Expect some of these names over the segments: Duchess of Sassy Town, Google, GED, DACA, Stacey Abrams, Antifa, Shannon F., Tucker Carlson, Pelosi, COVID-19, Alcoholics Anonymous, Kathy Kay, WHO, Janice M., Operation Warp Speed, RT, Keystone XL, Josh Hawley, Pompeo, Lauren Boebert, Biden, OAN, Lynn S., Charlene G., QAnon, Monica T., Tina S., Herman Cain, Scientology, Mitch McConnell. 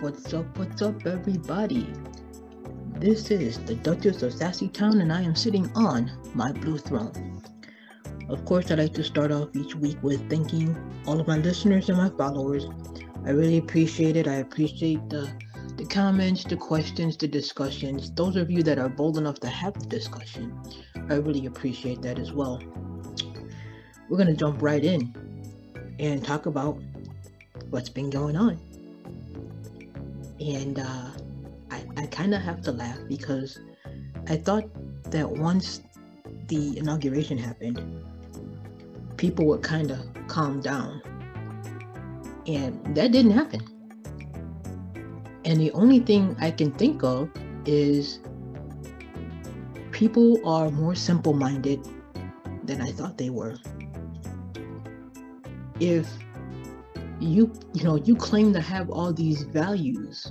What's up, everybody? This is the Duchess of Sassy Town, and I am sitting on my blue throne. Of course, I like to start off each week with thanking all of my listeners and my followers. I really appreciate it. I appreciate the comments, the questions, the discussions. Those of you that are bold enough to have the discussion, I really appreciate that as well. We're going to jump right in and talk about what's been going on. And I kind of have to laugh because I thought that once the inauguration happened, people would kind of calm down. And that didn't happen. And the only thing I can think of is people are more simple-minded than I thought they were. If you claim to have all these values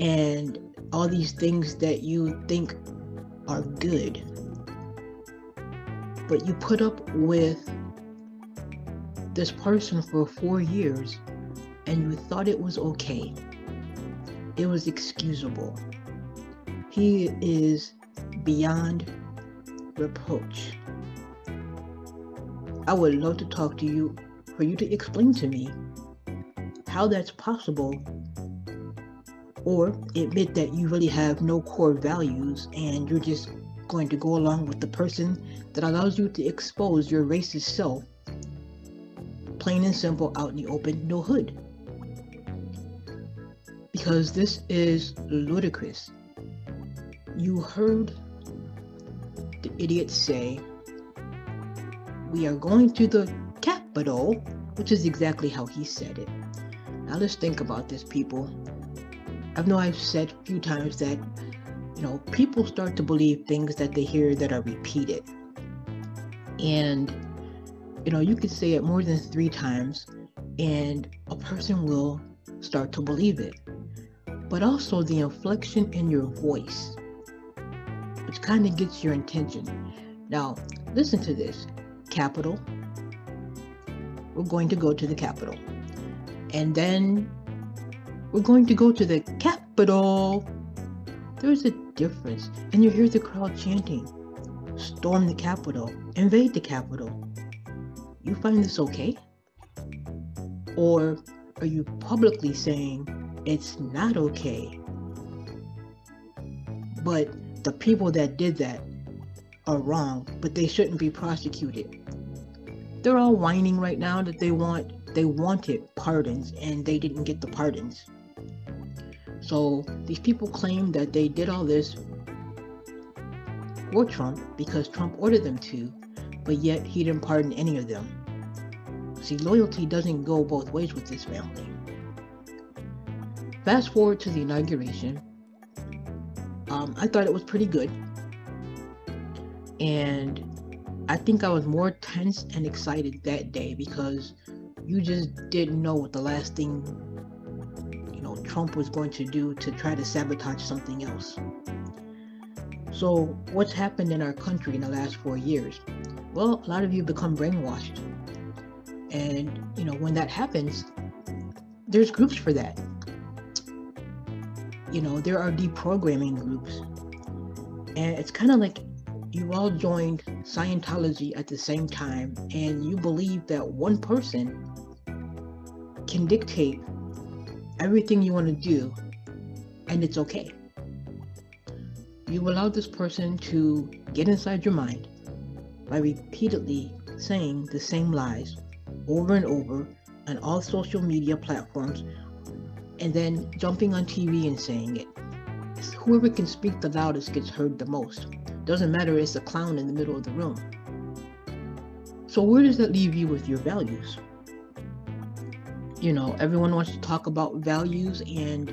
and all these things that you think are good, but you put up with this person for 4 years and you thought it was okay, it was excusable. He is beyond reproach. I would love to talk to you, for you to explain to me how that's possible, or admit that you really have no core values and you're just going to go along with the person that allows you to expose your racist self, plain and simple, out in the open, no hood. Because this is ludicrous. You heard the idiot say, "We are going to the capital," which is exactly how he said it. Now let's think about this, people. I know I've said a few times that, people start to believe things that they hear that are repeated. And, you could say it more than 3 times and a person will start to believe it. But also the inflection in your voice, which kind of gets your intention. Now, listen to this. Capital. We're going to go to the Capitol. And then we're going to go to the Capitol. There's a difference. And you hear the crowd chanting, "Storm the Capitol, invade the Capitol." You find this okay? Or are you publicly saying it's not okay? But the people that did that are wrong, but they shouldn't be prosecuted. They're all whining right now that they wanted pardons and they didn't get the pardons. So these people claim that they did all this for Trump because Trump ordered them to, but yet he didn't pardon any of them. See, loyalty doesn't go both ways with this family. Fast forward to the inauguration. I thought it was pretty good. And I think I was more tense and excited that day because you just didn't know what the last thing, Trump was going to do to try to sabotage something else. So what's happened in our country in the last 4 years? Well, a lot of you become brainwashed. And, when that happens, there's groups for that. There are deprogramming groups. And it's kind of like you all joined Scientology at the same time, and you believe that one person can dictate everything you want to do, and it's okay. You allow this person to get inside your mind by repeatedly saying the same lies over and over on all social media platforms, and then jumping on TV and saying it. Whoever can speak the loudest gets heard the most. Doesn't matter, it's a clown in the middle of the room. So where does that leave you with your values? Everyone wants to talk about values and,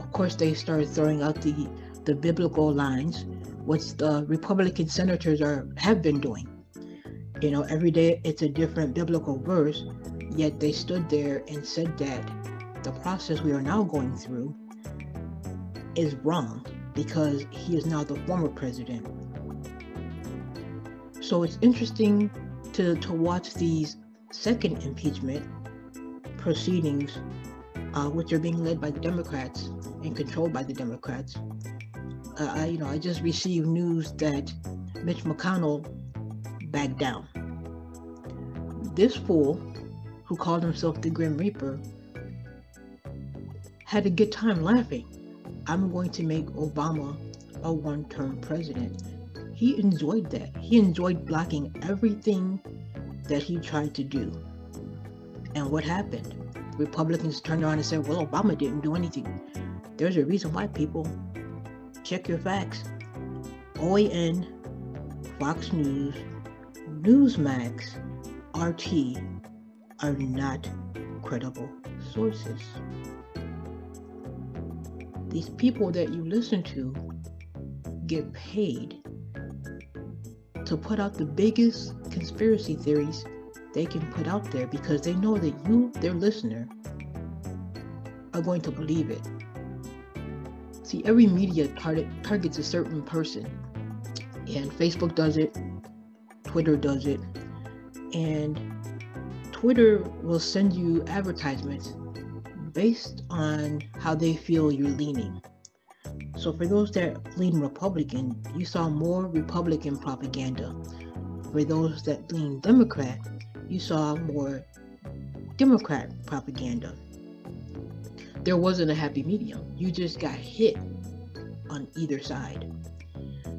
of course they started throwing out the biblical lines, which the Republican senators have been doing. Every day it's a different biblical verse, yet they stood there and said that the process we are now going through is wrong, because he is now the former president. So it's interesting to watch these second impeachment proceedings which are being led by the Democrats and controlled by the Democrats. I just received news that Mitch McConnell backed down. This fool, who called himself the Grim Reaper, had a good time laughing. I'm going to make Obama a one-term president. He enjoyed that. He enjoyed blocking everything that he tried to do. And what happened? Republicans turned around and said, well, Obama didn't do anything. There's a reason why, people. Check your facts. OAN, Fox News, Newsmax, RT are not credible sources. These people that you listen to get paid to put out the biggest conspiracy theories they can put out there, because they know that you, their listener, are going to believe it. See, every media targets a certain person, and Facebook does it, Twitter does it, and Twitter will send you advertisements based on how they feel you're leaning. So for those that lean Republican, you saw more Republican propaganda. For those that lean Democrat, you saw more Democrat propaganda. There wasn't a happy medium. You just got hit on either side.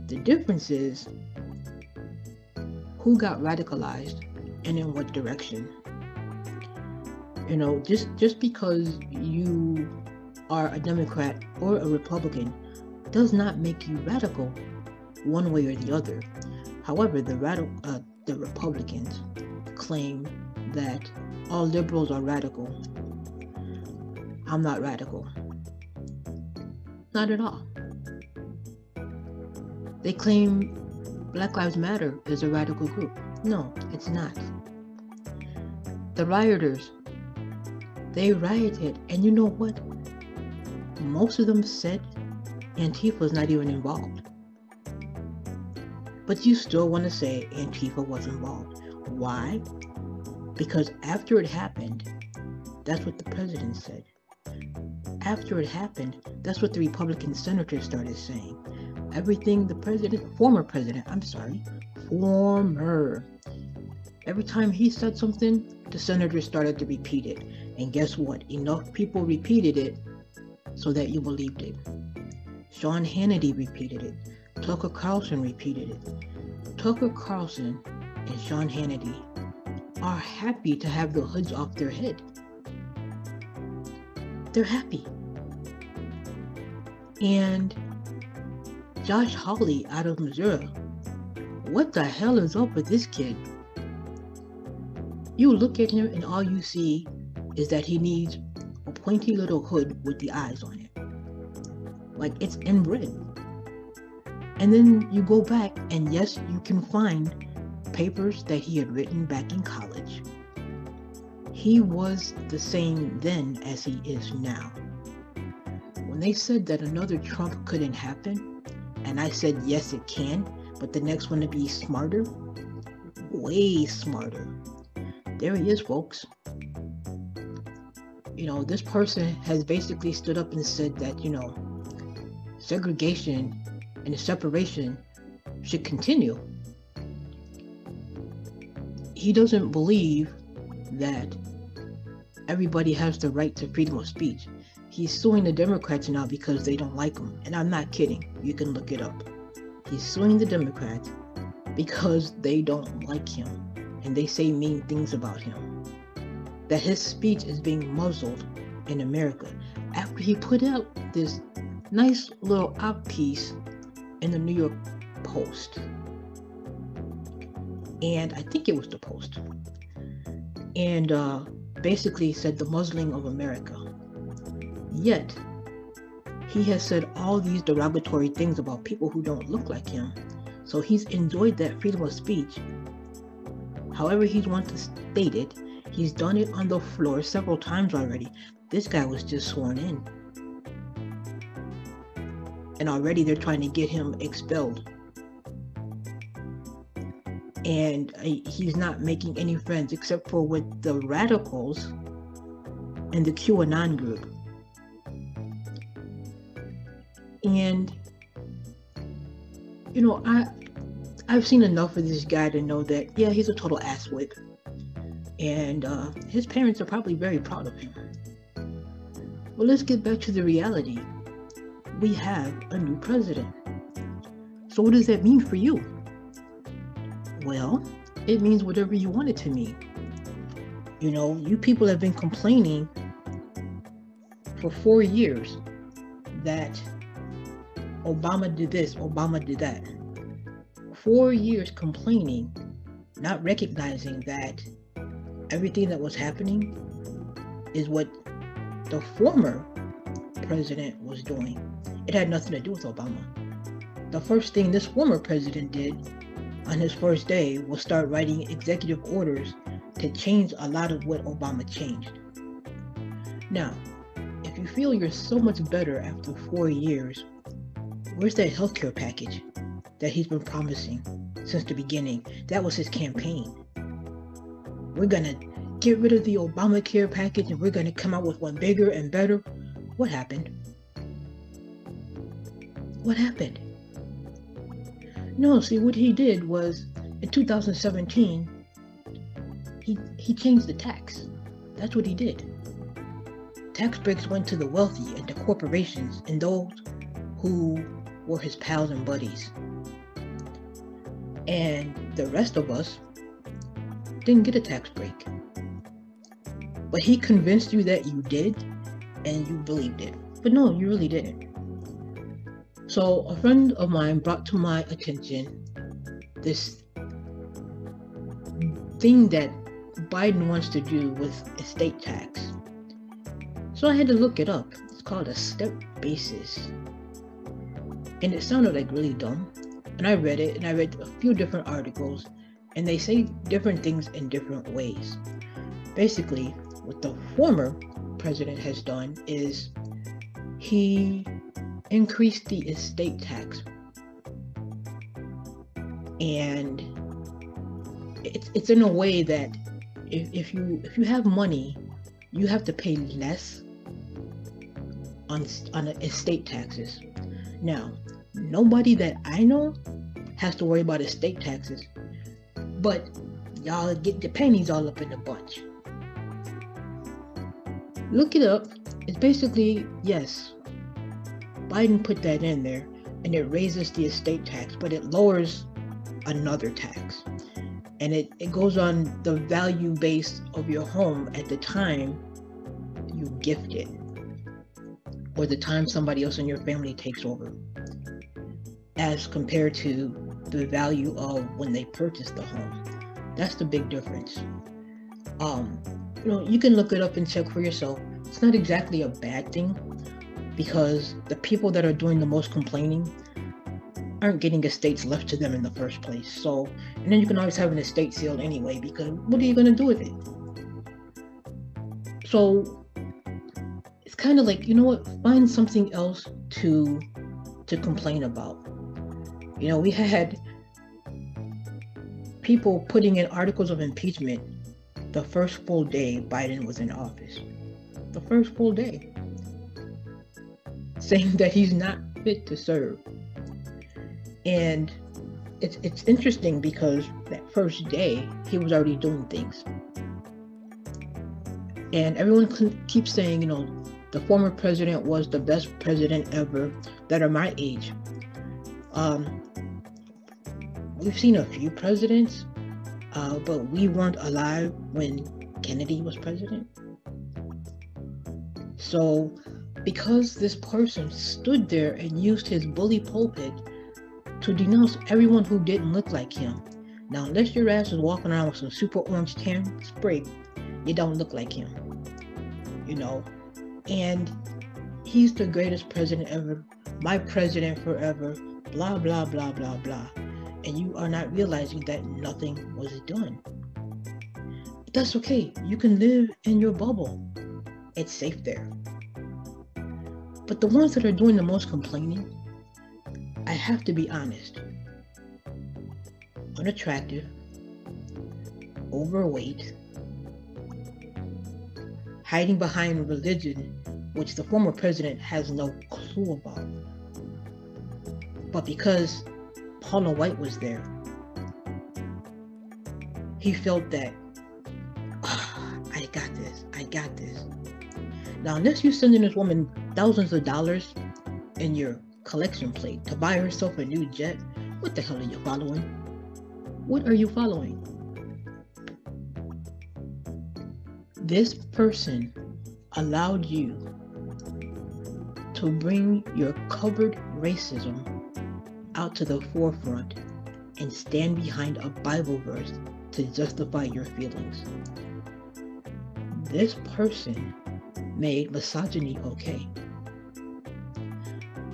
The difference is who got radicalized and in what direction. You know, just because you are a Democrat or a Republican does not make you radical one way or the other. However, the Republicans claim that all liberals are radical. I'm not radical. Not at all. They claim Black Lives Matter is a radical group. No, it's not. The rioters, they rioted, and you know what? Most of them said Antifa's not even involved. But you still want to say Antifa was involved. Why? Because after it happened, that's what the president said. After it happened, that's what the Republican senators started saying. Everything the former president, every time he said something, the senators started to repeat it. And guess what? Enough people repeated it so that you believed it. Sean Hannity repeated it. Tucker Carlson repeated it. Tucker Carlson and Sean Hannity are happy to have the hoods off their head. They're happy. And Josh Hawley out of Missouri, what the hell is up with this kid? You look at him and all you see is that he needs a pointy little hood with the eyes on it. Like, it's inbred. And then you go back and yes, you can find papers that he had written back in college. He was the same then as he is now. When they said that another Trump couldn't happen, and I said, yes, it can, but the next one to be smarter, way smarter. There he is, folks. You know, this person has basically stood up and said that, you know, segregation and separation should continue. He doesn't believe that everybody has the right to freedom of speech. He's suing the Democrats now because they don't like him. And I'm not kidding. You can look it up. He's suing the Democrats because they don't like him. And they say mean things about him. That his speech is being muzzled in America. After he put out this nice little op piece in the New York Post. And I think it was the Post. And basically said the muzzling of America. Yet, he has said all these derogatory things about people who don't look like him. So he's enjoyed that freedom of speech. However he wants to state it, he's done it on the floor several times already. This guy was just sworn in. And already they're trying to get him expelled. And he's not making any friends except for with the radicals and the QAnon group. And, you know, I've seen enough of this guy to know that, yeah, he's a total asswipe. And his parents are probably very proud of him. Well, let's get back to the reality. We have a new president. So what does that mean for you? Well, it means whatever you want it to mean. You know, you people have been complaining for 4 years that Obama did this, Obama did that. 4 years complaining, not recognizing that everything that was happening is what the former president was doing. It had nothing to do with Obama. The first thing this former president did on his first day was start writing executive orders to change a lot of what Obama changed. Now, if you feel you're so much better after 4 years, where's that healthcare package that he's been promising since the beginning? That was his campaign. We're gonna get rid of the Obamacare package and we're gonna come out with one bigger and better. What happened? What happened? No, see, what he did was, in 2017, he changed the tax. That's what he did. Tax breaks went to the wealthy and to corporations and those who were his pals and buddies. And the rest of us didn't get a tax break. But he convinced you that you did, and you believed it. But no, you really didn't. So a friend of mine brought to my attention this thing that Biden wants to do with estate tax. So I had to look it up. It's called a step basis. And it sounded like really dumb. And I read it, and I read a few different articles, and they say different things in different ways. Basically, what the former president has done is he increased the estate tax, and it's in a way that if you have money, you have to pay less on estate taxes. Now, nobody that I know has to worry about estate taxes, but y'all get the pennies all up in a bunch. Look it up. It's basically, yes, Biden put that in there, and it raises the estate tax, but it lowers another tax. And it goes on the value base of your home at the time you gift it, or the time somebody else in your family takes over, as compared to the value of when they purchased the home. That's the big difference. You know, you can look it up and check for yourself. It's not exactly a bad thing, because the people that are doing the most complaining aren't getting estates left to them in the first place. So, and then you can always have an estate sealed anyway, because what are you gonna do with it? So it's kind of like, you know what, find something else to complain about. You know, we had people putting in articles of impeachment the first full day Biden was in office. The first full day. Saying that he's not fit to serve. And it's interesting, because that first day he was already doing things, and everyone keeps saying, you know, the former president was the best president ever that are my age. We've seen a few presidents, but we weren't alive when Kennedy was president. So because this person stood there and used his bully pulpit to denounce everyone who didn't look like him. Now, unless your ass is walking around with some super orange tan spray, you don't look like him, you know? And he's the greatest president ever, my president forever, blah, blah, blah, blah, blah. And you are not realizing that nothing was done. But that's okay. You can live in your bubble. It's safe there. But the ones that are doing the most complaining, I have to be honest, unattractive, overweight, hiding behind religion, which the former president has no clue about. But because Paula White was there, he felt that, oh, I got this. Now, unless you're sending this woman thousands of dollars in your collection plate to buy herself a new jet, what the hell are you following? What are you following? This person allowed you to bring your covered racism out to the forefront and stand behind a Bible verse to justify your feelings. This person made misogyny okay.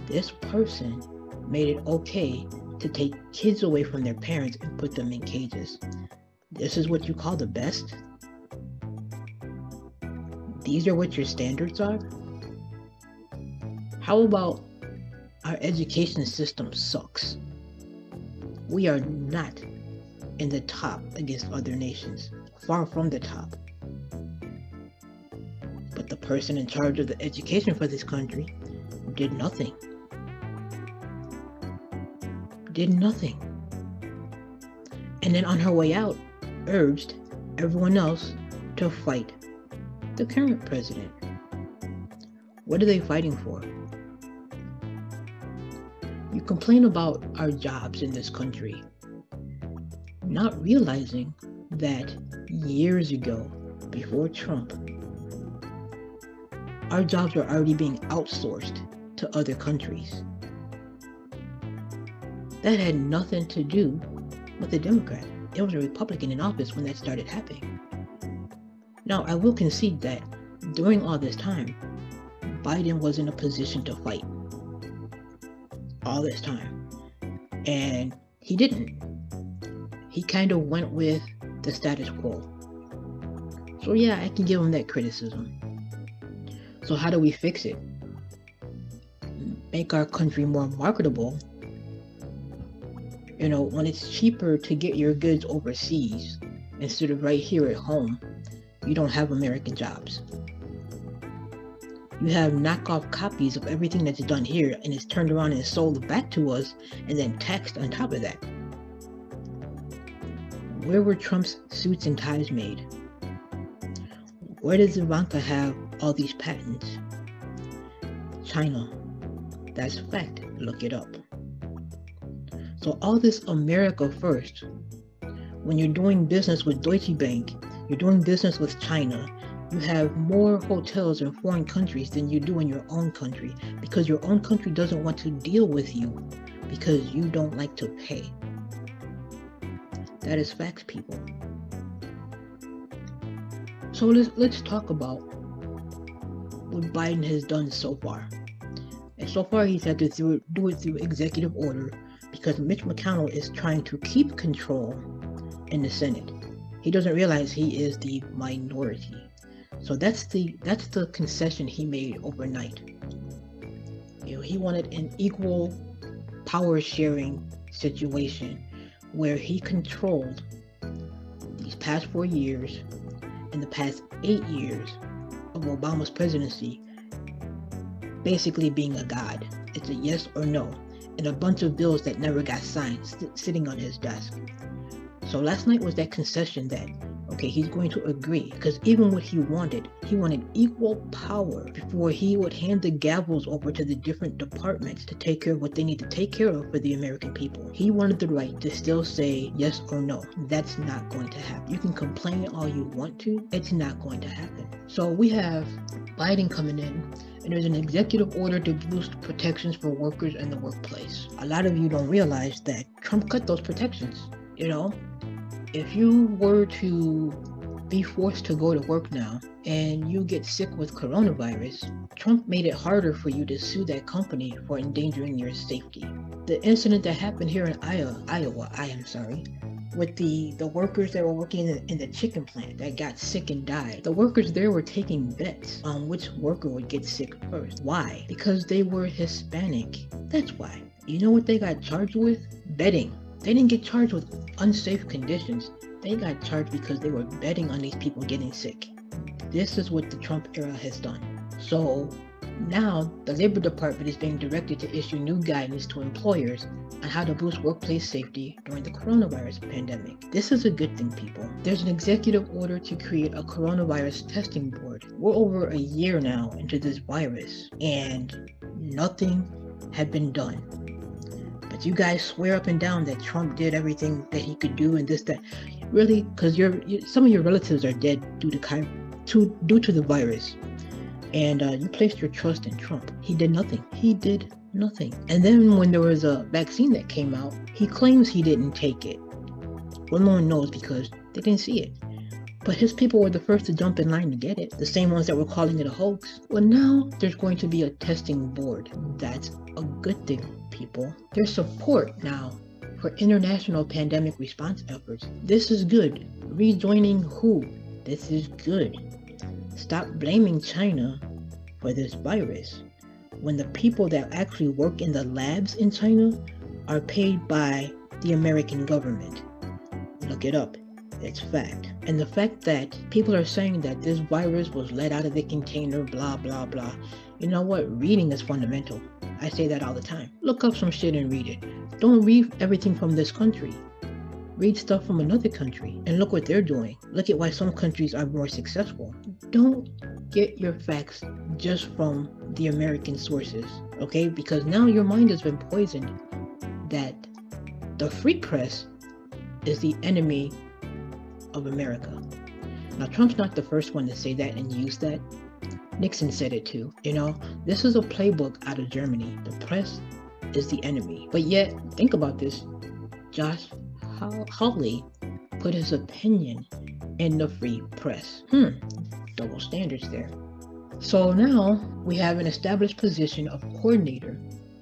This person made it okay to take kids away from their parents and put them in cages. This is what you call the best? These are what your standards are? How about our education system sucks? We are not in the top against other nations, far from the top. But the person in charge of the education for this country did nothing. And then on her way out, urged everyone else to fight the current president. What are they fighting for? You complain about our jobs in this country, not realizing that years ago, before Trump, our jobs were already being outsourced to other countries. That had nothing to do with a Democrat. It was a Republican in office when that started happening. Now, I will concede that during all this time, Biden was in a position to fight. All this time. And he didn't. He kind of went with the status quo. So yeah, I can give him that criticism. So how do we fix it? Make our country more marketable. You know, when it's cheaper to get your goods overseas instead of right here at home, you don't have American jobs. You have knockoff copies of everything that's done here and it's turned around and sold back to us and then taxed on top of that. Where were Trump's suits and ties made? Where does Ivanka have all these patents? China. That's a fact. Look it up. So all this America first, when you're doing business with Deutsche Bank, you're doing business with China, you have more hotels in foreign countries than you do in your own country because your own country doesn't want to deal with you because you don't like to pay. That is facts, people. So let's talk about what Biden has done so far. And so far he's had to do it through executive order because Mitch McConnell is trying to keep control in the Senate. He doesn't realize he is the minority. So that's the concession he made overnight. You know, he wanted an equal power sharing situation where he controlled these past 4 years and the past 8 years of Obama's presidency basically being a god. It's a yes or no, and a bunch of bills that never got signed sitting on his desk. So last night was that concession that okay, he's going to agree, because even what he wanted equal power before he would hand the gavels over to the different departments to take care of what they need to take care of for the American people. He wanted the right to still say yes or no. That's not going to happen. You can complain all you want to, it's not going to happen. So we have Biden coming in, and there's an executive order to boost protections for workers in the workplace. A lot of you don't realize that Trump cut those protections, you know? If you were to be forced to go to work now and you get sick with coronavirus, Trump made it harder for you to sue that company for endangering your safety. The incident that happened here in Iowa, with the workers that were working in the chicken plant that got sick and died. The workers there were taking bets on which worker would get sick first. Why? Because they were Hispanic. That's why. You know what they got charged with? Betting. They didn't get charged with unsafe conditions. They got charged because they were betting on these people getting sick. This is what the Trump era has done. So now the Labor Department is being directed to issue new guidance to employers on how to boost workplace safety during the coronavirus pandemic. This is a good thing, people. There's an executive order to create a coronavirus testing board. We're over a year now into this virus and nothing had been done. But you guys swear up and down that Trump did everything that he could do and this, that. Really? Because some of your relatives are dead due to the virus. And you placed your trust in Trump. He did nothing. And then when there was a vaccine that came out, he claims he didn't take it. Well, no one knows because they didn't see it. But his people were the first to jump in line to get it. The same ones that were calling it a hoax. Well, now there's going to be a testing board. That's a good thing, people. There's support now for international pandemic response efforts. This is good. Rejoining WHO. This is good. Stop blaming China for this virus when the people that actually work in the labs in China are paid by the American government. Look it up. It's fact. And the fact that people are saying that this virus was let out of the container, blah, blah, blah. You know what? Reading is fundamental. I say that all the time. Look up some shit and read it. Don't read everything from this country. Read stuff from another country and look what they're doing. Look at why some countries are more successful. Don't get your facts just from the American sources, okay? Because now your mind has been poisoned that the free press is the enemy of America. Now, Trump's not the first one to say that and use that. Nixon said it too. You know, this is a playbook out of Germany. The press is the enemy. But yet, think about this. Josh Hawley put his opinion in the free press. Double standards there. So now we have an established position of coordinator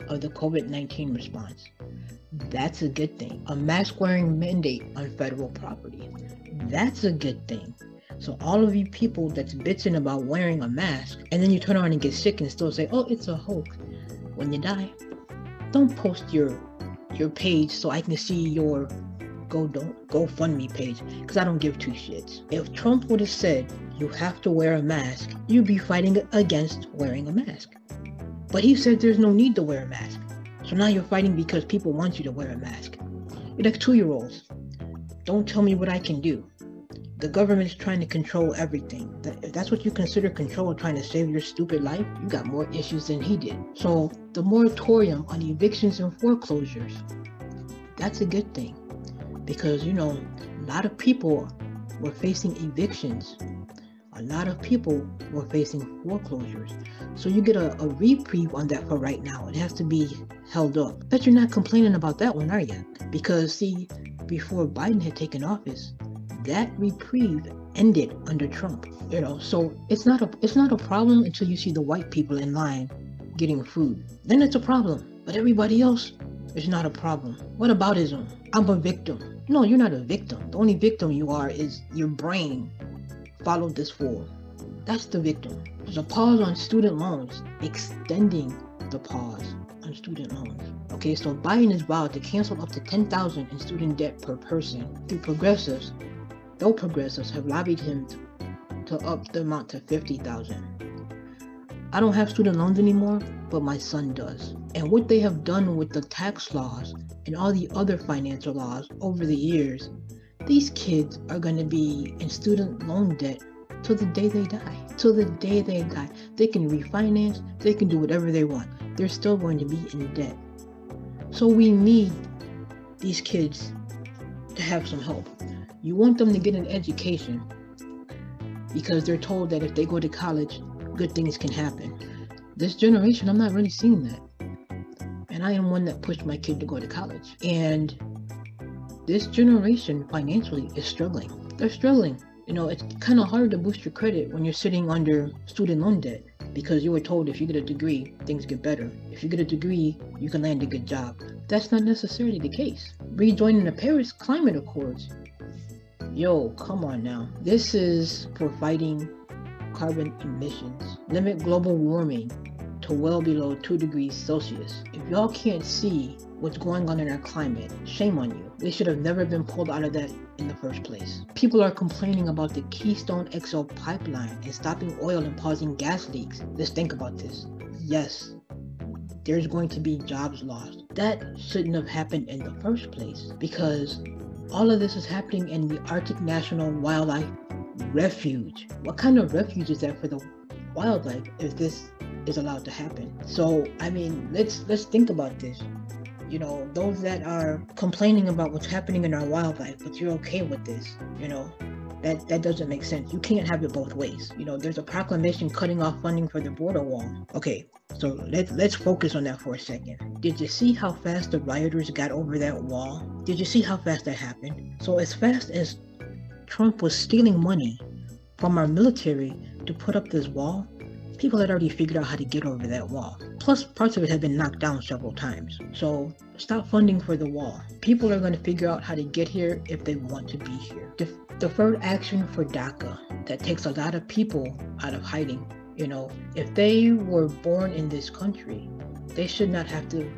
of the COVID-19 response. That's a good thing. A mask wearing mandate on federal property. That's a good thing. So all of you people that's bitching about wearing a mask and then you turn around and get sick and still say, oh, it's a hoax. When you die, don't post your page so I can see your GoFundMe page, because I don't give two shits. If Trump would have said you have to wear a mask, you'd be fighting against wearing a mask. But he said there's no need to wear a mask. So now you're fighting because people want you to wear a mask. You're like two-year-olds. Don't tell me what I can do. The government's trying to control everything. If that's what you consider control, trying to save your stupid life, you got more issues than he did. So the moratorium on evictions and foreclosures, that's a good thing. Because, you know, a lot of people were facing evictions. A lot of people were facing foreclosures. So you get a reprieve on that for right now. It has to be held up. But you're not complaining about that one, are you? Because, see, before Biden had taken office, that reprieve ended under Trump. You know, so it's not a problem until you see the white people in line getting food. Then it's a problem. But everybody else is not a problem. What aboutism? I'm a victim. No, you're not a victim. The only victim you are is your brain followed this fool. That's the victim. There's a pause on student loans, extending the pause on student loans. Okay, so Biden is vowed to cancel up to $10,000 in student debt per person through progressives. Though progressives have lobbied him to up the amount to $50,000. I don't have student loans anymore, but my son does. And what they have done with the tax laws and all the other financial laws over the years, these kids are going to be in student loan debt till the day they die. Till the day they die. They can refinance, they can do whatever they want. They're still going to be in debt. So we need these kids to have some help. You want them to get an education because they're told that if they go to college, good things can happen. This generation, I'm not really seeing that. And I am one that pushed my kid to go to college. And this generation financially is struggling. They're struggling. You know, it's kind of hard to boost your credit when you're sitting under student loan debt because you were told if you get a degree, things get better. If you get a degree, you can land a good job. That's not necessarily the case. Rejoining the Paris Climate Accords. Yo, come on now. This is for fighting carbon emissions. Limit global warming to well below 2 degrees Celsius. If y'all can't see what's going on in our climate, shame on you. We should have never been pulled out of that in the first place. People are complaining about the Keystone XL pipeline and stopping oil and pausing gas leaks. Just think about this. Yes, there's going to be jobs lost. That shouldn't have happened in the first place, because all of this is happening in the Arctic National Wildlife Refuge. What kind of refuge is that for the wildlife if this is allowed to happen? So, I mean, let's think about this. You know, those that are complaining about what's happening in our wildlife, but you're okay with this, you know, that doesn't make sense. You can't have it both ways. You know, there's a proclamation cutting off funding for the border wall. Okay, so let's focus on that for a second. Did you see how fast the rioters got over that wall? Did you see how fast that happened? So as fast as Trump was stealing money from our military to put up this wall, people had already figured out how to get over that wall. Plus, parts of it had been knocked down several times. So, stop funding for the wall. People are going to figure out how to get here if they want to be here. Deferred action for DACA. That takes a lot of people out of hiding. You know, if they were born in this country, they should not have to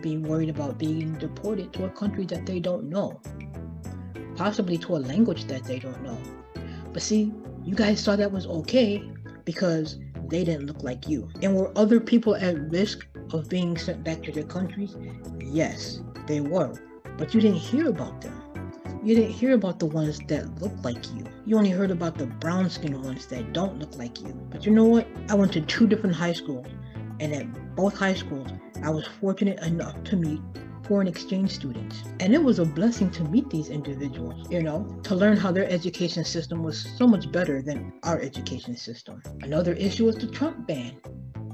be worried about being deported to a country that they don't know. Possibly to a language that they don't know. But see, you guys saw that was okay because they didn't look like you. And were other people at risk of being sent back to their countries? Yes, they were. But you didn't hear about them. You didn't hear about the ones that look like you. You only heard about the brown-skinned ones that don't look like you. But you know what? I went to 2 different high schools, and at both high schools, I was fortunate enough to meet foreign exchange students. And it was a blessing to meet these individuals, you know, to learn how their education system was so much better than our education system. Another issue is the Trump ban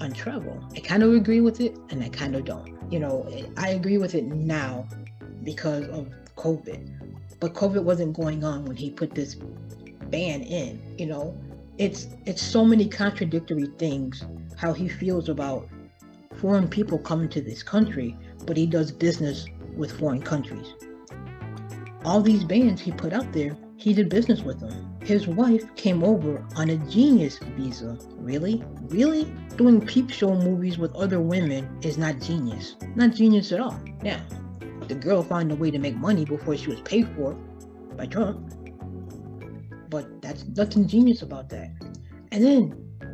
on travel. I kind of agree with it and I kind of don't. You know, I agree with it now because of COVID, but COVID wasn't going on when he put this ban in, you know. It's so many contradictory things, how he feels about foreign people coming to this country, but he does business with foreign countries. All these bans he put out there, he did business with them. His wife came over on a genius visa. Really? Really? Doing peep show movies with other women is not genius. Not genius at all. Now, the girl found a way to make money before she was paid for by Trump. But that's nothing genius about that. And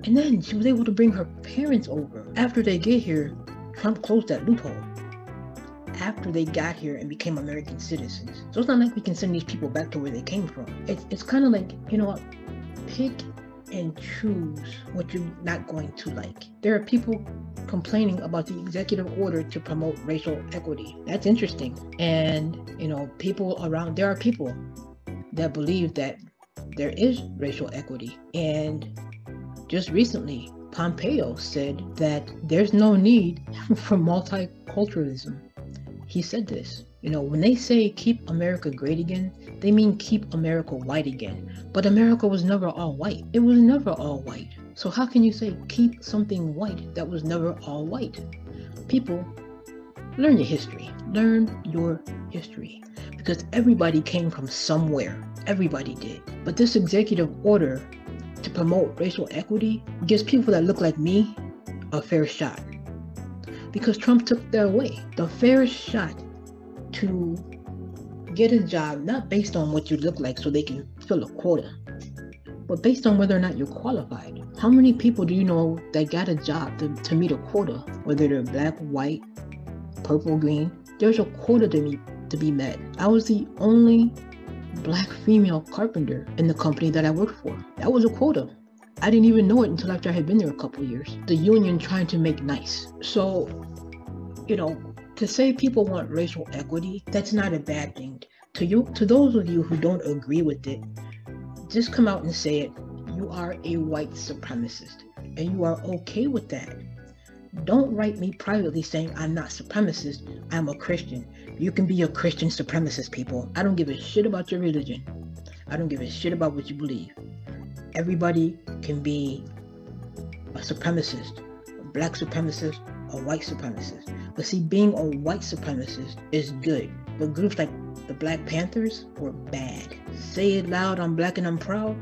then she was able to bring her parents over. After they get here, Trump closed that loophole. After they got here and became American citizens. So it's not like we can send these people back to where they came from. It's kind of like, you know what, pick and choose what you're not going to like. There are people complaining about the executive order to promote racial equity. That's interesting. And, you know, there are people that believe that there is racial equity. And just recently, Pompeo said that there's no need for multiculturalism. He said this. You know, when they say keep America great again, they mean keep America white again. But America was never all white. It was never all white. So how can you say keep something white that was never all white? People, learn your history. Learn your history. Because everybody came from somewhere. Everybody did. But this executive order to promote racial equity gives people that look like me a fair shot. Because Trump took that away. The fairest shot to get a job, not based on what you look like so they can fill a quota, but based on whether or not you're qualified. How many people do you know that got a job to meet a quota, whether they're black, white, purple, green? There's a quota to be met. I was the only black female carpenter in the company that I worked for. That was a quota. I didn't even know it until after I had been there a couple years. The union trying to make nice. So, you know, to say people want racial equity, that's not a bad thing. To those of you who don't agree with it, just come out and say it. You are a white supremacist, and you are okay with that. Don't write me privately saying I'm not supremacist, I'm a Christian. You can be a Christian supremacist, people. I don't give a shit about your religion. I don't give a shit about what you believe. Everybody can be a supremacist, a black supremacist, a white supremacist. But see, being a white supremacist is good. But groups like the Black Panthers were bad. Say it loud, I'm black and I'm proud,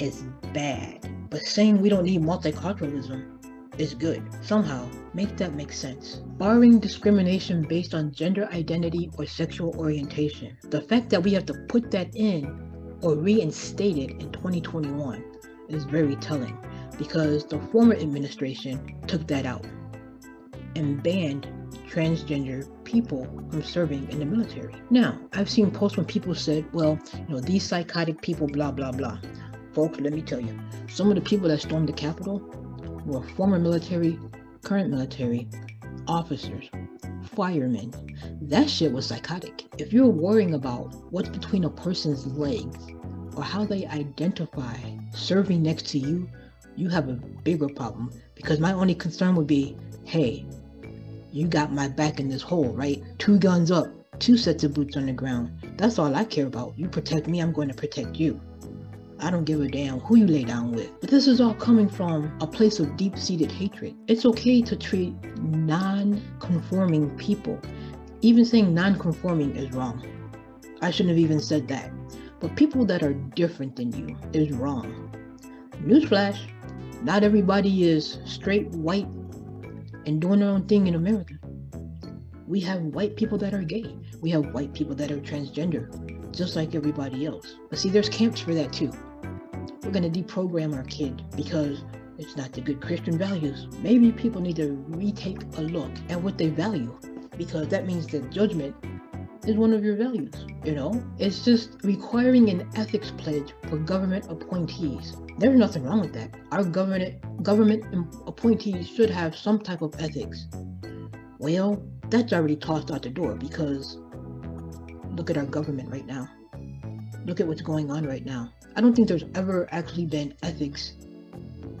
it's bad. But saying we don't need multiculturalism is good. Somehow, make that make sense. Barring discrimination based on gender identity or sexual orientation, the fact that we have to put that in or reinstate it in 2021 is very telling, because the former administration took that out and banned transgender people from serving in the military. Now, I've seen posts when people said, well, you know, these psychotic people, blah, blah, blah. Folks, let me tell you, some of the people that stormed the Capitol were former military, current military, officers, firemen. That shit was psychotic. If you're worrying about what's between a person's legs or how they identify serving next to you, you have a bigger problem, because my only concern would be, hey, you got my back in this hole, right? Two guns up, two sets of boots on the ground. That's all I care about. You protect me, I'm going to protect you. I don't give a damn who you lay down with. But this is all coming from a place of deep-seated hatred. It's okay to treat non-conforming people. Even saying non-conforming is wrong. I shouldn't have even said that. But people that are different than you is wrong. Newsflash, not everybody is straight, white, and doing their own thing in America. We have white people that are gay. We have white people that are transgender, just like everybody else. But see, there's camps for that too. We're gonna deprogram our kid because it's not the good Christian values. Maybe people need to retake a look at what they value, because that means that judgment is one of your values, you know? It's just requiring an ethics pledge for government appointees. There's nothing wrong with that. Our government appointees should have some type of ethics. Well, that's already tossed out the door, because look at our government right now. Look at what's going on right now. I don't think there's ever actually been ethics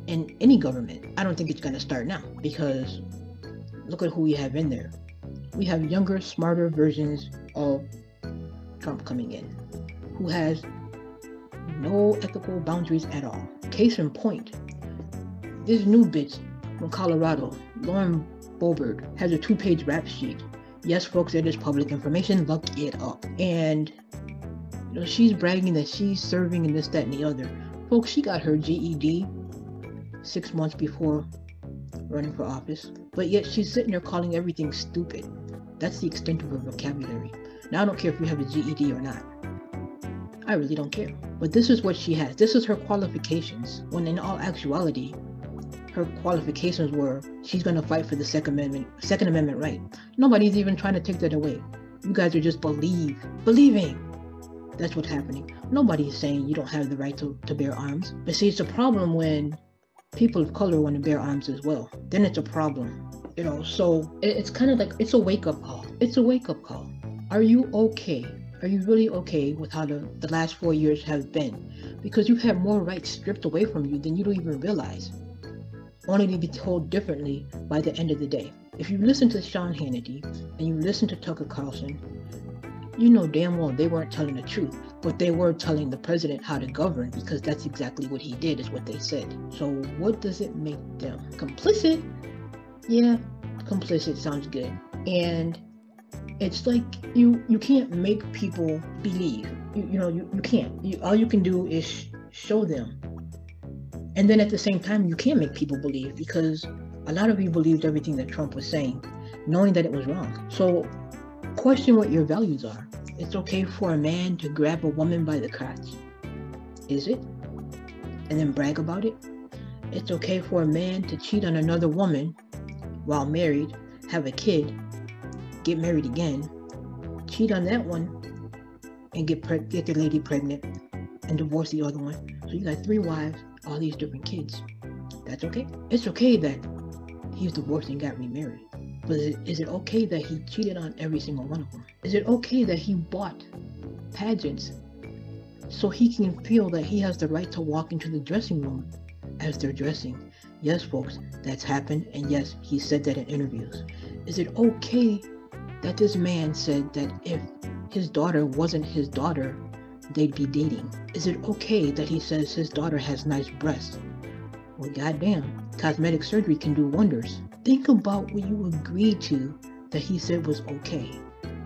in any government. I don't think it's gonna start now, because look at who we have in there. We have younger, smarter versions of Trump coming in, who has no ethical boundaries at all. Case in point, this new bitch from Colorado, Lauren Boebert, has a 2-page rap sheet. Yes, folks, it is public information, look it up. And you know, she's bragging that she's serving and this, that, and the other. Folks, she got her GED 6 months before running for office, but yet she's sitting there calling everything stupid. That's the extent of her vocabulary. Now, I don't care if you have a GED or not. I really don't care. But this is what she has. This is her qualifications, when in all actuality, her qualifications were, she's going to fight for the Second Amendment right. Nobody's even trying to take that away. You guys are just believing. That's what's happening. Nobody's saying you don't have the right to bear arms. But see, it's a problem when people of color want to bear arms as well. Then it's a problem, you know? So it's kind of like, it's a wake-up call. It's a wake-up call. Are you okay? Are you really okay with how the last 4 years have been? Because you've had more rights stripped away from you than you don't even realize, only to be told differently by the end of the day. If you listen to Sean Hannity and you listen to Tucker Carlson, you know damn well they weren't telling the truth, but they were telling the president how to govern, because that's exactly what he did, is what they said. So what does it make them? Complicit? Yeah, complicit sounds good. And it's like, you can't make people believe. You can't. All you can do is show them. And then at the same time, you can't make people believe, because a lot of you believed everything that Trump was saying, knowing that it was wrong. So question what your values are. It's okay for a man to grab a woman by the crotch. Is it? And then brag about it? It's okay for a man to cheat on another woman while married, have a kid, get married again, cheat on that one, and get the lady pregnant, and divorce the other one. So you got 3 wives, all these different kids. That's okay. It's okay that he was divorced and got remarried. But is it okay that he cheated on every single one of them? Is it okay that he bought pageants so he can feel that he has the right to walk into the dressing room as they're dressing? Yes, folks, that's happened, and yes, he said that in interviews. Is it okay that this man said that if his daughter wasn't his daughter, they'd be dating? Is it okay that he says his daughter has nice breasts? Well, goddamn, cosmetic surgery can do wonders. Think about what you agreed to that he said was okay,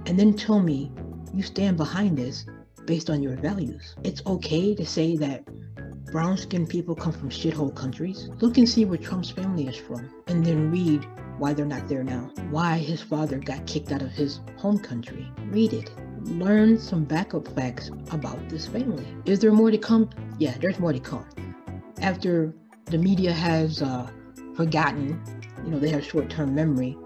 and then tell me you stand behind this based on your values. It's okay to say that brown-skinned people come from shithole countries. Look and see where Trump's family is from, and then read why they're not there now. Why his father got kicked out of his home country. Read it. Learn some backup facts about this family. Is there more to come? Yeah, there's more to come. After the media has forgotten, you know, they have short-term memory.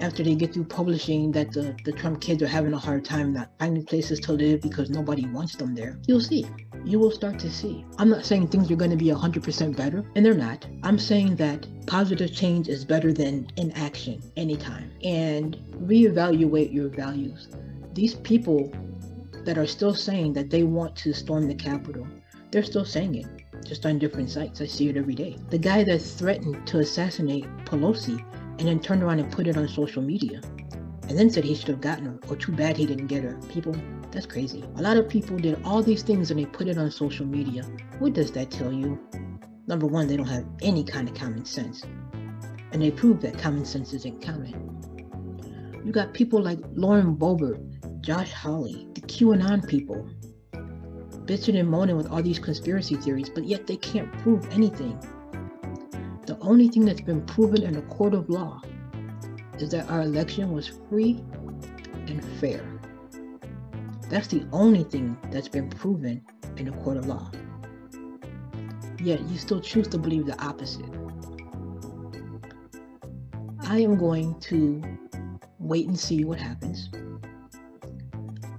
After they get through publishing that the Trump kids are having a hard time not finding places to live because nobody wants them there, you'll see. You will start to see. I'm not saying things are going to be 100% better, and they're not. I'm saying that positive change is better than inaction anytime. And reevaluate your values. These people that are still saying that they want to storm the Capitol, they're still saying it, just on different sites. I see it every day. The guy that threatened to assassinate Pelosi and then turned around and put it on social media, and then said he should have gotten her, or too bad he didn't get her. People, that's crazy. A lot of people did all these things and they put it on social media. What does that tell you? Number one, they don't have any kind of common sense. And they prove that common sense isn't common. You got people like Lauren Boebert, Josh Hawley, the QAnon people, bitching and moaning with all these conspiracy theories, but yet they can't prove anything. The only thing that's been proven in a court of law is that our election was free and fair. That's the only thing that's been proven in a court of law. Yet you still choose to believe the opposite. I am going to wait and see what happens.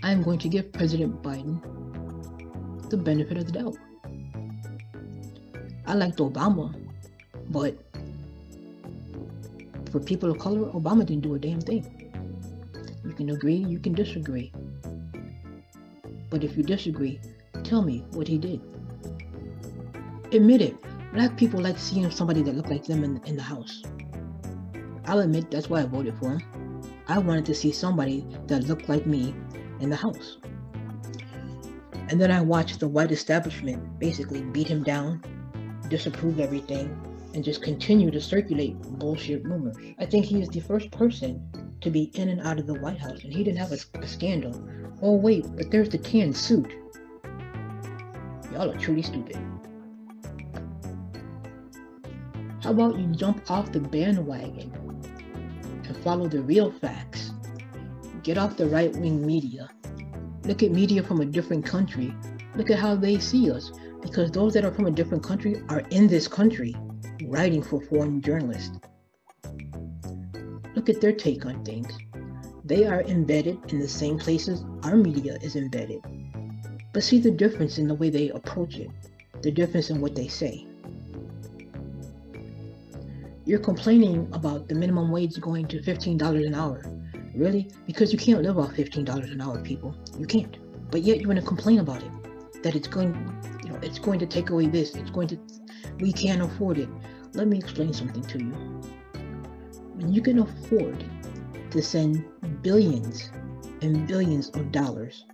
I am going to give President Biden the benefit of the doubt. I liked Obama, but for people of color, Obama didn't do a damn thing. You can agree, you can disagree. But if you disagree, tell me what he did. Admit it. Black people like seeing somebody that looked like them in the house. I'll admit that's why I voted for him. I wanted to see somebody that looked like me in the house. And then I watched the white establishment basically beat him down, disapprove everything, and just continue to circulate bullshit rumors. I think he is the first person to be in and out of the White House, and he didn't have a scandal. Oh wait, but there's the tan suit. Y'all are truly stupid. How about you jump off the bandwagon and follow the real facts? Get off the right-wing media. Look at media from a different country. Look at how they see us, because those that are from a different country are in this country writing for foreign journalists. Look at their take on things. They are embedded in the same places our media is embedded. But see the difference in the way they approach it, the difference in what they say. You're complaining about the minimum wage going to $15 an hour. Really? Because you can't live off $15 an hour, people. You can't. But yet you want to complain about it. That it's going, you know, it's going to take away this. It's going to, we can't afford it. Let me explain something to you. When you can afford to send billions and billions of dollars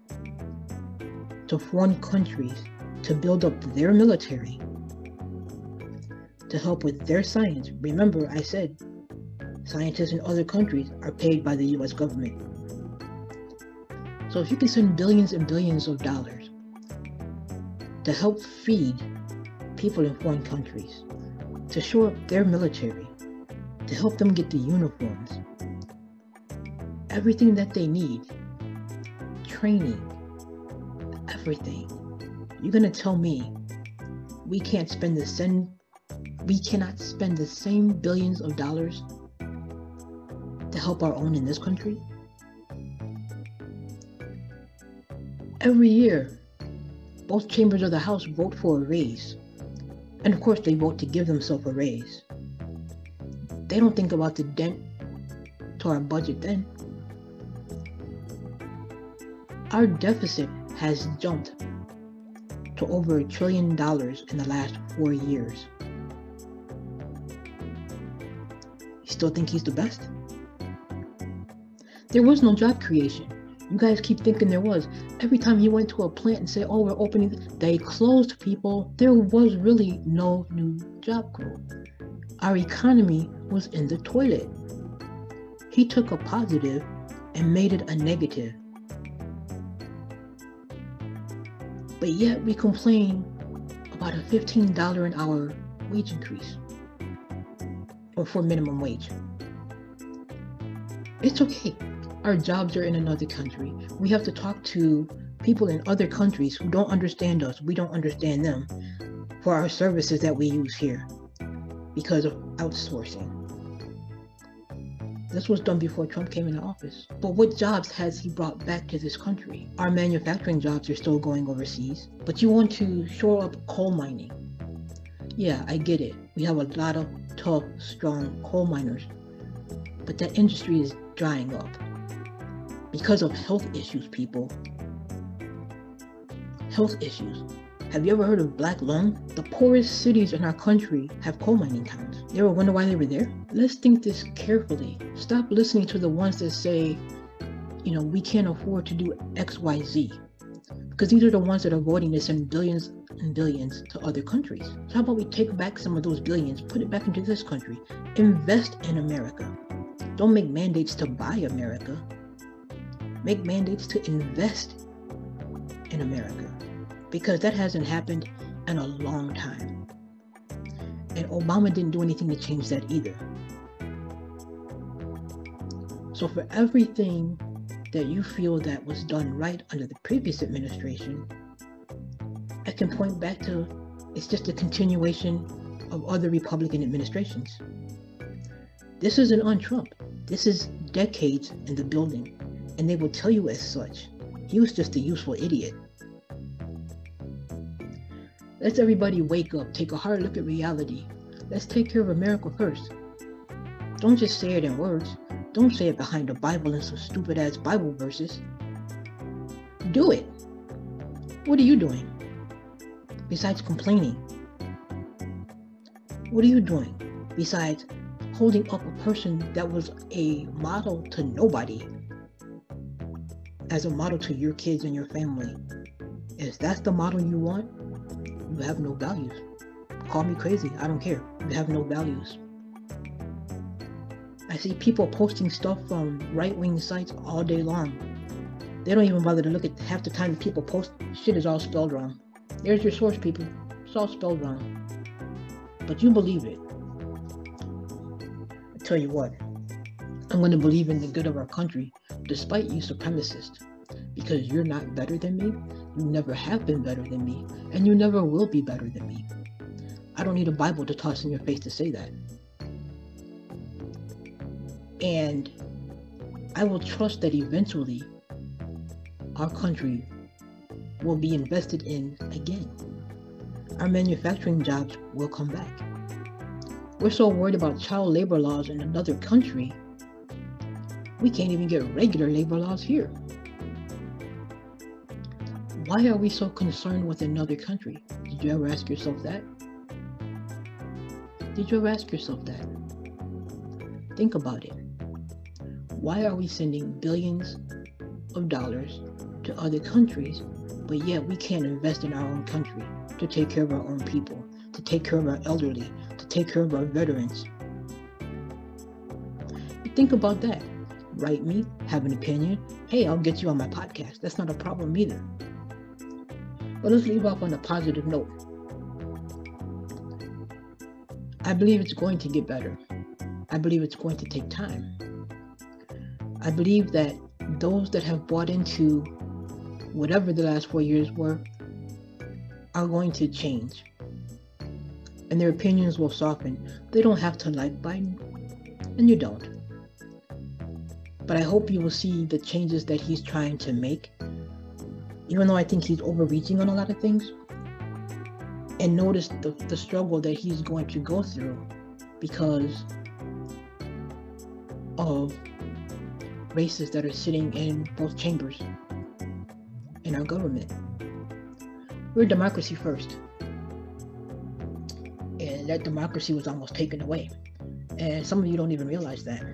to foreign countries to build up their military, to help with their science. Remember, I said scientists in other countries are paid by the US government. So if you can send billions and billions of dollars to help feed people in foreign countries, to shore up their military, to help them get the uniforms, everything that they need, training, everything. You're gonna tell me we cannot spend the same billions of dollars to help our own in this country? Every year, both chambers of the House vote for a raise. And of course they vote to give themselves a raise. They don't think about the dent to our budget then. Our deficit has jumped to over $1 trillion in the last 4 years. You still think he's the best? There was no job creation. You guys keep thinking there was. Every time he went to a plant and said, oh, we're opening, they closed people. There was really no new job growth. Our economy was in the toilet. He took a positive and made it a negative. But yet we complain about a $15 an hour wage increase, or for minimum wage. It's okay. Our jobs are in another country. We have to talk to people in other countries who don't understand us. We don't understand them for our services that we use here because of outsourcing. This was done before Trump came into office. But what jobs has he brought back to this country? Our manufacturing jobs are still going overseas, but you want to shore up coal mining. Yeah, I get it. We have a lot of tough, strong coal miners, but that industry is drying up because of health issues, people. Health issues. Have you ever heard of Black Lung? The poorest cities in our country have coal mining towns. You ever wonder why they were there? Let's think this carefully. Stop listening to the ones that say, you know, we can't afford to do X, Y, Z. Because these are the ones that are voting to send billions and billions to other countries. So how about we take back some of those billions, put it back into this country, invest in America. Don't make mandates to buy America. Make mandates to invest in America. Because that hasn't happened in a long time. And Obama didn't do anything to change that either. So for everything that you feel that was done right under the previous administration, I can point back to, it's just a continuation of other Republican administrations. This isn't on Trump. This is decades in the building. And they will tell you as such. He was just a useful idiot. Let's everybody wake up, take a hard look at reality. Let's take care of America first. Don't just say it in words. Don't say it behind the Bible and some stupid ass Bible verses. Do it. What are you doing? Besides complaining. What are you doing? Besides holding up a person that was a model to nobody as a model to your kids and your family. If that's the model you want, you have no values. Call me crazy, I don't care. You have no values. I see people posting stuff from right-wing sites all day long. They don't even bother to look at half the time that people post. Shit is all spelled wrong. There's your source, people. It's all spelled wrong. But you believe it. I tell you what, I'm going to believe in the good of our country, despite you supremacists. Because you're not better than me, you never have been better than me, and you never will be better than me. I don't need a Bible to toss in your face to say that. And I will trust that eventually our country will be invested in again. Our manufacturing jobs will come back. We're so worried about child labor laws in another country, we can't even get regular labor laws here. Why are we so concerned with another country? Did you ever ask yourself that? Did you ever ask yourself that? Think about it. Why are we sending billions of dollars to other countries, but yet we can't invest in our own country to take care of our own people, to take care of our elderly, to take care of our veterans? Think about that. Write me, have an opinion. Hey, I'll get you on my podcast. That's not a problem either. But let's leave off on a positive note. I believe it's going to get better. I believe it's going to take time. I believe that those that have bought into whatever the last 4 years were are going to change. And their opinions will soften. They don't have to like Biden, and you don't. But I hope you will see the changes that he's trying to make. Even though I think he's overreaching on a lot of things, and notice the struggle that he's going to go through because of races that are sitting in both chambers in our government. We're democracy first, and that democracy was almost taken away, and some of you don't even realize that.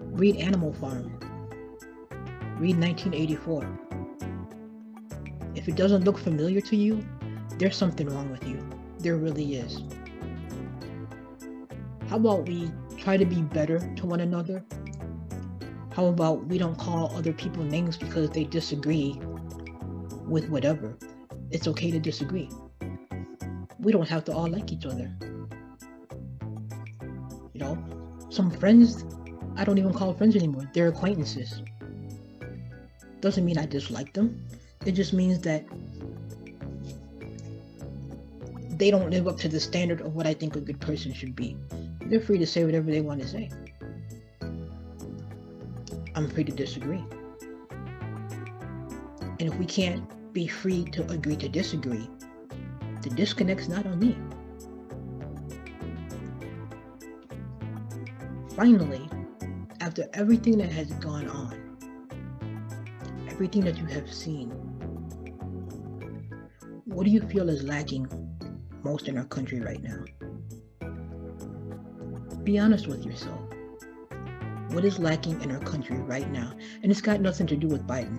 Read Animal Farm. Read 1984. If it doesn't look familiar to you, there's something wrong with you. There really is. How about we try to be better to one another? How about we don't call other people names because they disagree with whatever? It's okay to disagree. We don't have to all like each other. You know, some friends, I don't even call friends anymore. They're acquaintances. Doesn't mean I dislike them. It just means that they don't live up to the standard of what I think a good person should be. They're free to say whatever they want to say. I'm free to disagree. And if we can't be free to agree to disagree, the disconnect's not on me. Finally, after everything that has gone on, everything that you have seen, what do you feel is lacking most in our country right now? Be honest with yourself. What is lacking in our country right now? And it's got nothing to do with Biden.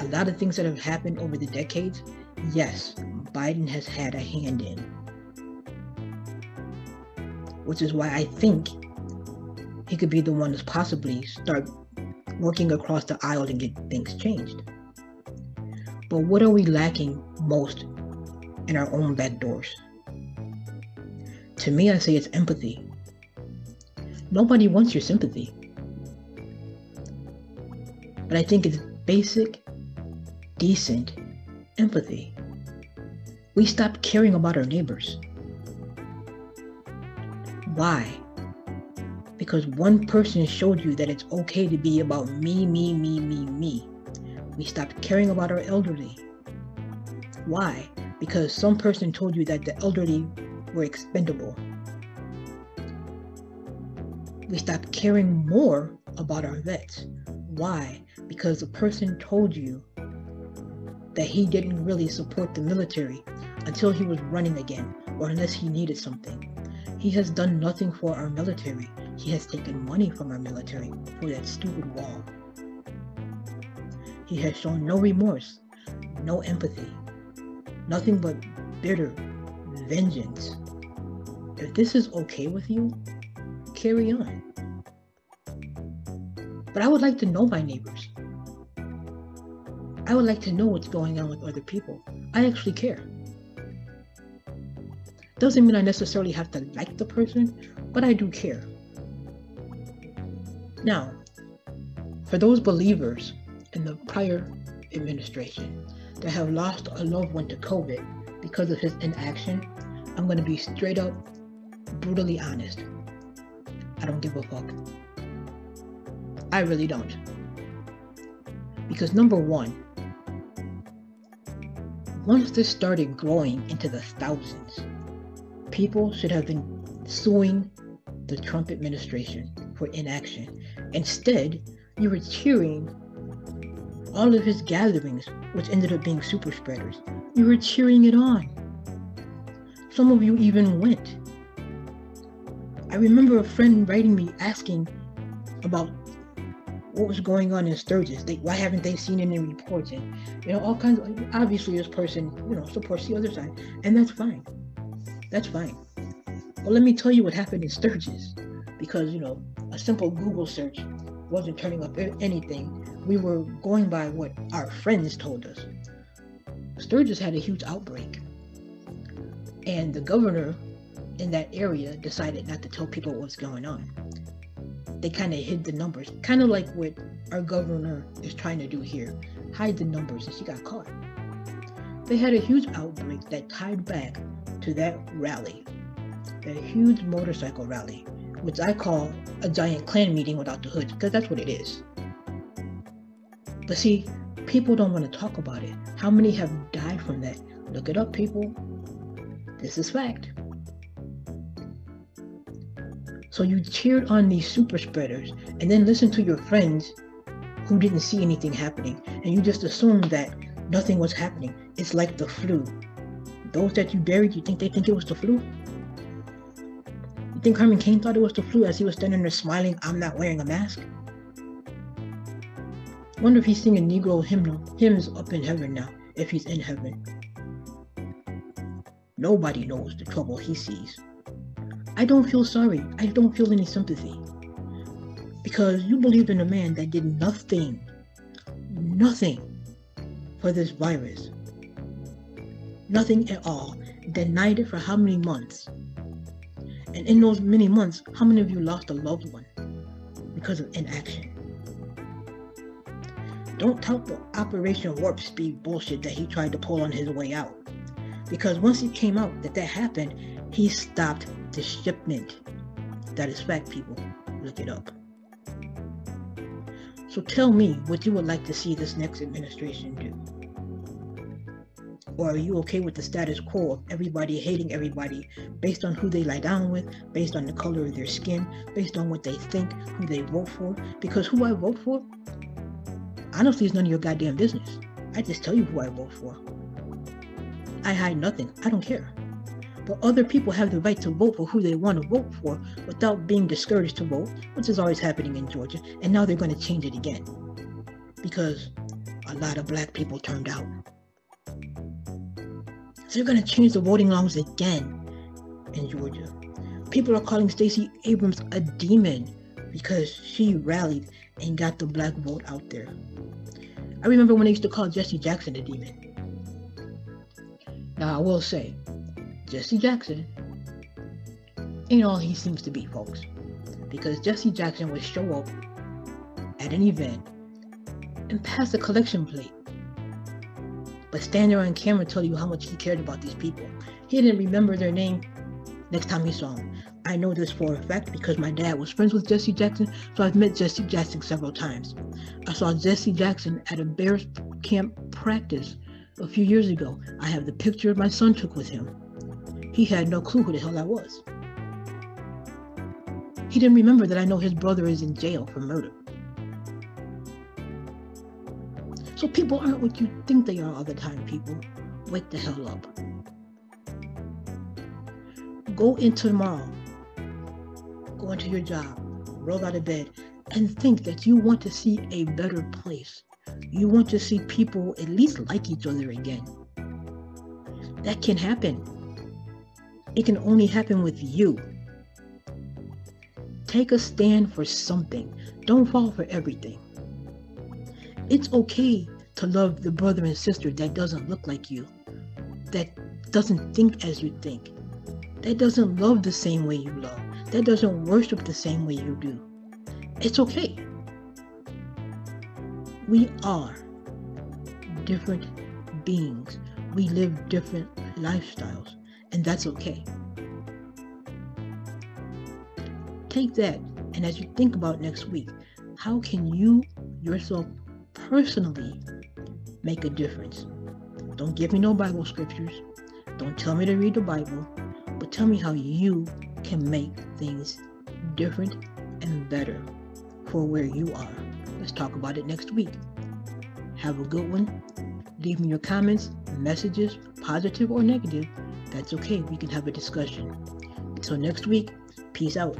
A lot of things that have happened over the decades, yes, Biden has had a hand in. Which is why I think he could be the one to possibly start working across the aisle to get things changed. But what are we lacking most in our own back doors? To me, I say it's empathy. Nobody wants your sympathy. But I think it's basic, decent empathy. We stopped caring about our neighbors. Why? Because one person showed you that it's okay to be about me. We stopped caring about our elderly. Why? Because some person told you that the elderly were expendable. We stopped caring more about our vets. Why? Because the person told you that he didn't really support the military until he was running again, or unless he needed something. He has done nothing for our military. He has taken money from our military for that stupid wall. He has shown no remorse, no empathy, nothing but bitter vengeance. If this is okay with you, carry on. But I would like to know my neighbors. I would like to know what's going on with other people. I actually care. Doesn't mean I necessarily have to like the person, but I do care. Now, for those believers in the prior administration that have lost a loved one to COVID because of his inaction, I'm going to be straight up, brutally honest. I don't give a fuck. I really don't. Because number one, once this started growing into the thousands, people should have been suing the Trump administration for inaction. Instead, you were cheering all of his gatherings, which ended up being super spreaders. You were cheering it on. Some of you even went. I remember a friend writing me asking about what was going on in Sturgis. Why haven't they seen any reports? And, you know, all kinds of, obviously this person, you know, supports the other side, and that's fine. That's fine. Well, let me tell you what happened in Sturgis, because, you know, a simple Google search wasn't turning up anything. We were going by what our friends told us. Sturgis had a huge outbreak, and the governor in that area decided not to tell people what was going on. They kind of hid the numbers, kind of like what our governor is trying to do here, hide the numbers, and she got caught. They had a huge outbreak that tied back to that rally, that huge motorcycle rally, which I call a giant Klan meeting without the hood, because that's what it is. But see, people don't want to talk about it. How many have died from that? Look it up, people. This is fact. So you cheered on these super spreaders and then listened to your friends who didn't see anything happening, and you just assumed that nothing was happening. It's like the flu. Those that you buried, you think they think it was the flu? You think Herman Cain thought it was the flu as he was standing there smiling, "I'm not wearing a mask"? Wonder if he's singing Negro hymns up in heaven now, if he's in heaven. Nobody knows the trouble he sees. I don't feel sorry. I don't feel any sympathy. Because you believe in a man that did nothing nothing for this virus. Nothing at all. Denied it for how many months? And in those many months, how many of you lost a loved one because of inaction? Don't tout the Operation Warp Speed bullshit that he tried to pull on his way out. Because once it came out that happened, he stopped the shipment. That is fact, people. Look it up. So tell me what you would like to see this next administration do. Or are you okay with the status quo of everybody hating everybody based on who they lie down with, based on the color of their skin, based on what they think, who they vote for? Because who I vote for, honestly, is none of your goddamn business. I just tell you who I vote for. I hide nothing. I don't care. But other people have the right to vote for who they want to vote for without being discouraged to vote, which is always happening in Georgia, and now they're going to change it again. Because a lot of black people turned out. So they're going to change the voting laws again in Georgia. People are calling Stacey Abrams a demon because she rallied and got the black vote out there. I remember when they used to call Jesse Jackson a demon. Now I will say, Jesse Jackson ain't all he seems to be, folks. Because Jesse Jackson would show up at an event and pass a collection plate, but stand there on camera and tell you how much he cared about these people. He didn't remember their name next time he saw him. I know this for a fact because my dad was friends with Jesse Jackson, so I've met Jesse Jackson several times. I saw Jesse Jackson at a Bears camp practice a few years ago. I have the picture my son took with him. He had no clue who the hell I was. He didn't remember that I know his brother is in jail for murder. So people aren't what you think they are all the time, people. Wake the hell up. Go in tomorrow. Go into your job. Roll out of bed. And think that you want to see a better place. You want to see people at least like each other again. That can happen. It can only happen with you. Take a stand for something. Don't fall for everything. It's okay to love the brother and sister that doesn't look like you, that doesn't think as you think, that doesn't love the same way you love, that doesn't worship the same way you do. It's okay. We are different beings. We live different lifestyles, and that's okay. Take that, and as you think about next week, how can you yourself personally make a difference? Don't give me no Bible scriptures. Don't tell me to read the Bible, but tell me how you can make things different and better for where you are. Let's talk about it next week. Have a good one. Leave me your comments, messages, positive or negative. That's okay. We can have a discussion. Until next week, peace out.